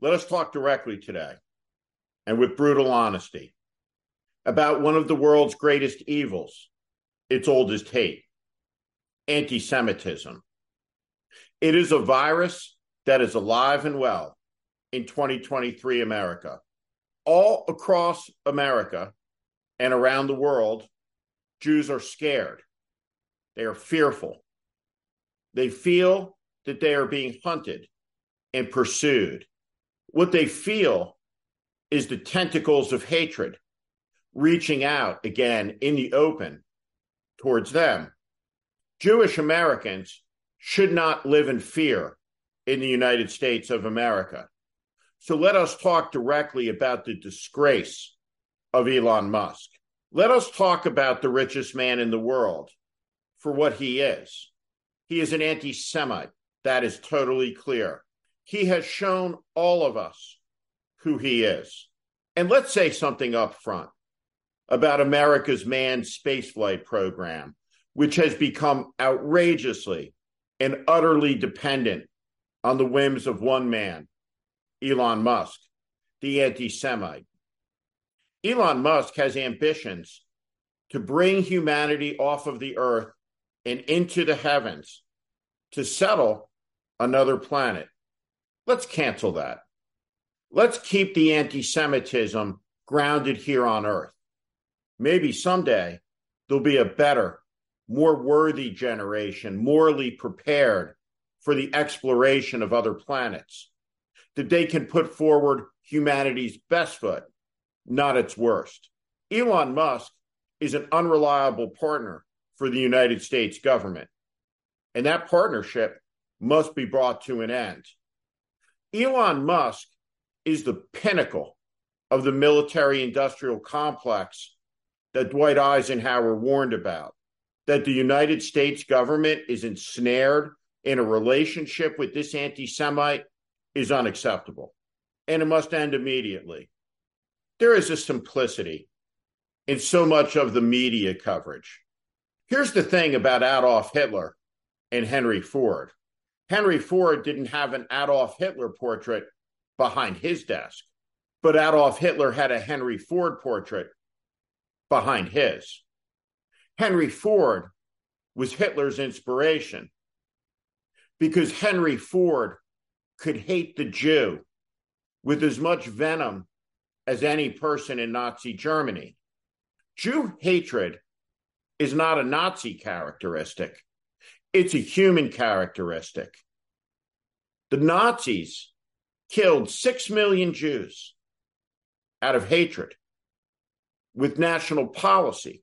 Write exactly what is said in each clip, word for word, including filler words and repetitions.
Let us talk directly today, and with brutal honesty, about one of the world's greatest evils, its oldest hate, anti-Semitism. It is a virus that is alive and well in twenty twenty-three America. All across America and around the world, Jews are scared. They are fearful. They feel that they are being hunted and pursued. What they feel is the tentacles of hatred reaching out again in the open towards them. Jewish Americans should not live in fear in the United States of America. So let us talk directly about the disgrace of Elon Musk. Let us talk about the richest man in the world for what he is. He is an anti-Semite. That is totally clear. He has shown all of us who he is. And let's say something up front about America's manned spaceflight program, which has become outrageously and utterly dependent on the whims of one man, Elon Musk, the anti-Semite. Elon Musk has ambitions to bring humanity off of the earth and into the heavens to settle another planet. Let's cancel that. Let's keep the anti-Semitism grounded here on earth. Maybe someday there'll be a better, more worthy generation, morally prepared for the exploration of other planets, that they can put forward humanity's best foot, not its worst. Elon Musk is an unreliable partner for the United States government, and that partnership must be brought to an end. Elon Musk is the pinnacle of the military-industrial complex that Dwight Eisenhower warned about, that the United States government is ensnared in a relationship with this anti-Semite is unacceptable, and it must end immediately. There is a simplicity in so much of the media coverage. Here's the thing about Adolf Hitler and Henry Ford. Henry Ford didn't have an Adolf Hitler portrait behind his desk, but Adolf Hitler had a Henry Ford portrait behind his. Henry Ford was Hitler's inspiration because Henry Ford could hate the Jew with as much venom as any person in Nazi Germany. Jew hatred is not a Nazi characteristic. It's a human characteristic. The Nazis killed six million Jews out of hatred with national policy,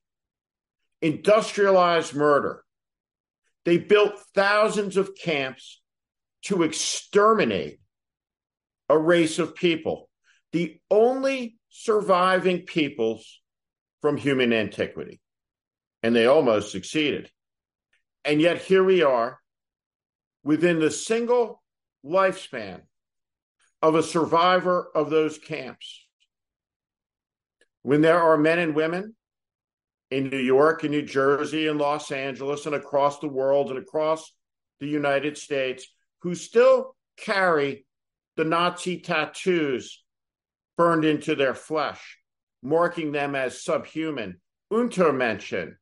industrialized murder. They built thousands of camps to exterminate a race of people, the only surviving peoples from human antiquity. And they almost succeeded. And yet here we are, within the single lifespan of a survivor of those camps, when there are men and women in New York and New Jersey and Los Angeles and across the world and across the United States who still carry the Nazi tattoos burned into their flesh, marking them as subhuman, Untermenschen,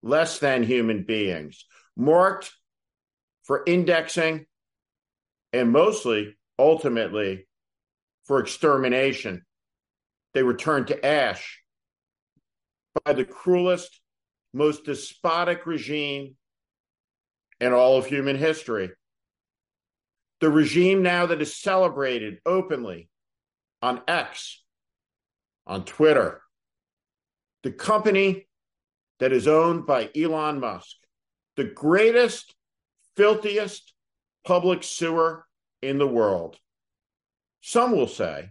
less than human beings, marked for indexing and mostly, ultimately, for extermination. They were turned to ash by the cruelest, most despotic regime in all of human history. The regime now that is celebrated openly on X, on Twitter, the company that is owned by Elon Musk, the greatest filthiest public sewer in the world. Some will say,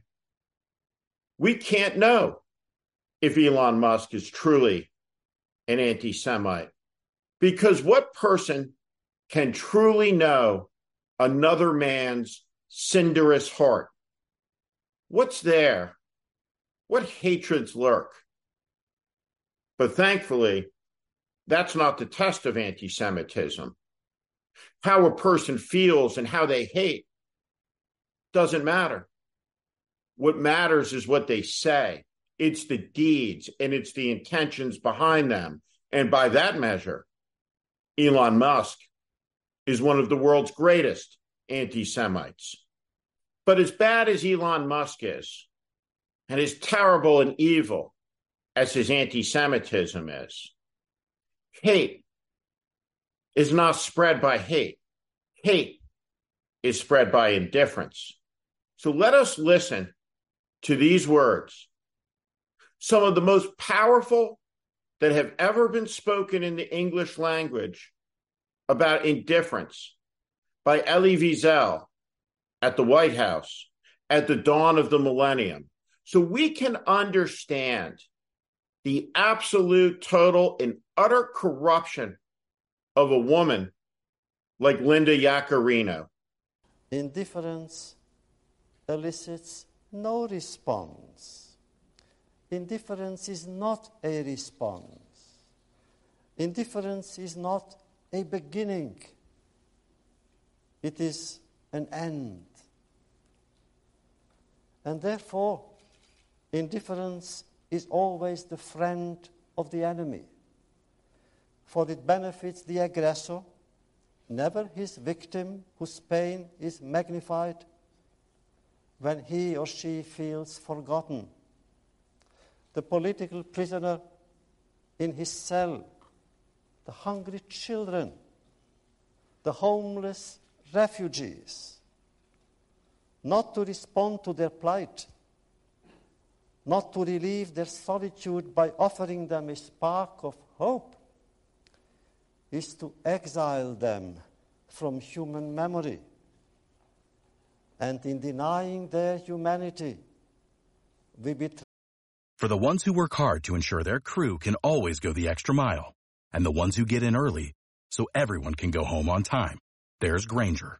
we can't know if Elon Musk is truly an anti-Semite, because what person can truly know another man's cinderous heart? What's there? What hatreds lurk? But thankfully, that's not the test of anti-Semitism. How a person feels and how they hate doesn't matter. What matters is what they say. It's the deeds and it's the intentions behind them. And by that measure, Elon Musk is one of the world's greatest anti-Semites. But as bad as Elon Musk is, and as terrible and evil as his anti-Semitism is, hate is not spread by hate. Hate is spread by indifference. So let us listen to these words, some of the most powerful that have ever been spoken in the English language about indifference, by Elie Wiesel at the White House at the dawn of the millennium, so we can understand the absolute, total, and utter corruption of a woman like Linda Yaccarino. Indifference elicits no response. Indifference is not a response. Indifference is not a beginning. It is an end. And therefore, indifference is always the friend of the enemy, for it benefits the aggressor, never his victim, whose pain is magnified when he or she feels forgotten. The political prisoner in his cell, the hungry children, the homeless refugees. Not to respond to their plight, not to relieve their solitude by offering them a spark of hope, is to exile them from human memory. And in denying their humanity, we betray. For the ones who work hard to ensure their crew can always go the extra mile, and the ones who get in early so everyone can go home on time, there's Grainger,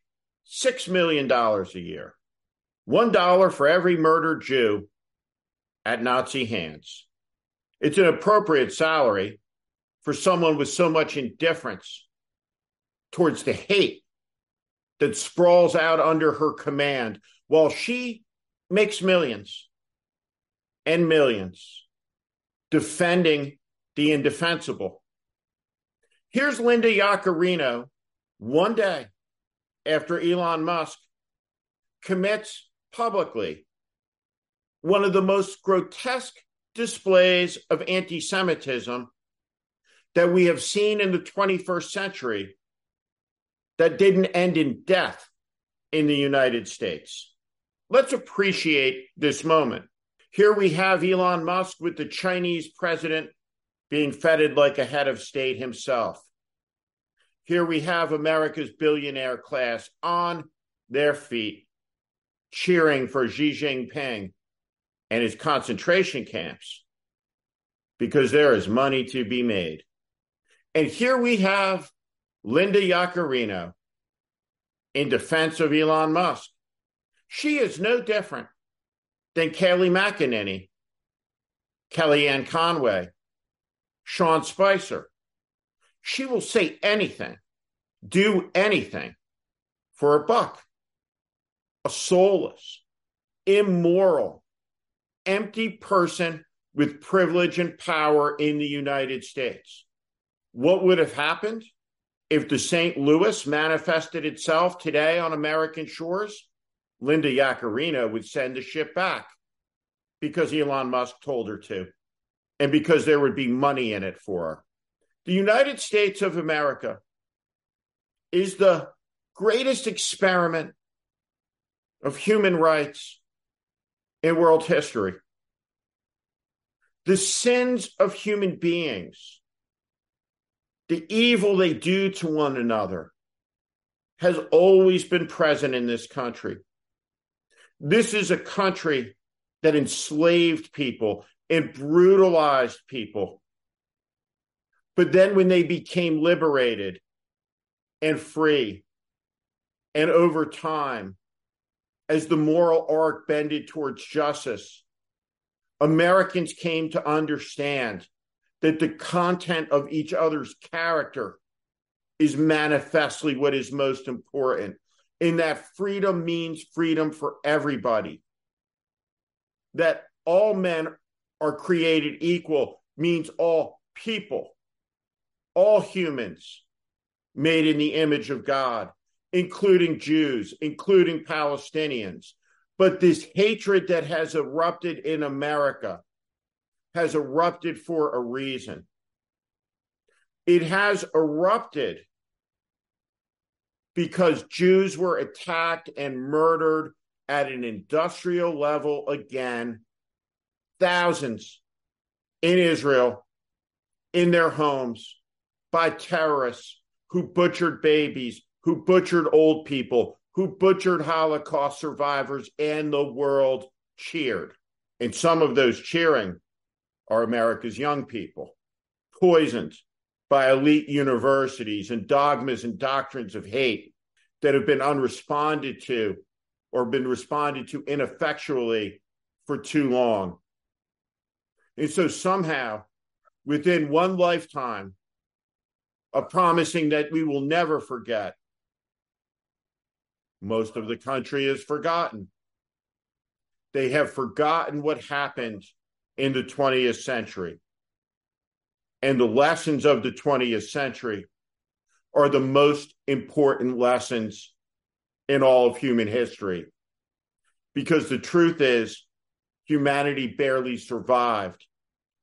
six million dollars a year, one dollar for every murdered Jew at Nazi hands. It's an appropriate salary for someone with so much indifference towards the hate that sprawls out under her command, while she makes millions and millions defending the indefensible. Here's Linda Yaccarino one day after Elon Musk commits publicly one of the most grotesque displays of anti-Semitism that we have seen in the twenty-first century that didn't end in death in the United States. Let's appreciate this moment. Here we have Elon Musk with the Chinese president being feted like a head of state himself. Here we have America's billionaire class on their feet, cheering for Xi Jinping and his concentration camps, because there is money to be made. And here we have Linda Yaccarino in defense of Elon Musk. She is no different than Kayleigh McEnany, Kellyanne Conway, Sean Spicer. She will say anything, do anything for a buck. A soulless, immoral, empty person with privilege and power in the United States. What would have happened If the Saint Louis manifested itself today on American shores, Linda Yaccarino would send the ship back because Elon Musk told her to, and because there would be money in it for her. The United States of America is the greatest experiment of human rights in world history. The sins of human beings, the evil they do to one another, has always been present in this country. This is a country that enslaved people and brutalized people. But then when they became liberated and free, and over time, as the moral arc bended towards justice, Americans came to understand that the content of each other's character is manifestly what is most important, and that freedom means freedom for everybody. That all men are created equal means all people, all humans made in the image of God, including Jews, including Palestinians. But this hatred that has erupted in America has erupted for a reason. It has erupted because Jews were attacked and murdered at an industrial level again, thousands in Israel, in their homes, by terrorists who butchered babies, who butchered old people, who butchered Holocaust survivors, and the world cheered. And some of those cheering are America's young people, poisoned by elite universities and dogmas and doctrines of hate that have been unresponded to or been responded to ineffectually for too long. And so somehow, within one lifetime of promising that we will never forget, most of the country is forgotten. They have forgotten what happened in the twentieth century. And the lessons of the twentieth century are the most important lessons in all of human history. Because the truth is, humanity barely survived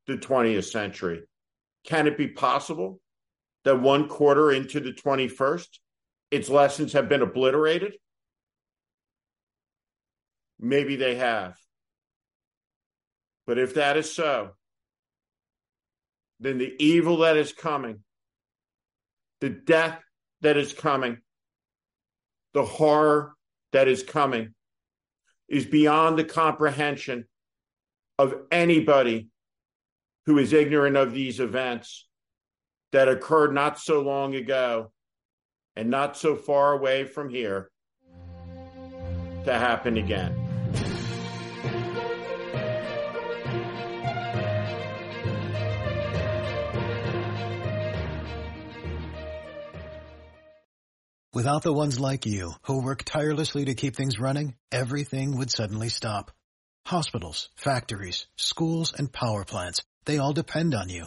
the twentieth century. Can it be possible that one quarter into the twenty-first, its lessons have been obliterated? Maybe they have. But if that is so, then the evil that is coming, the death that is coming, the horror that is coming is beyond the comprehension of anybody who is ignorant of these events that occurred not so long ago and not so far away from here to happen again. Without the ones like you, who work tirelessly to keep things running, everything would suddenly stop. Hospitals, factories, schools, and power plants, they all depend on you.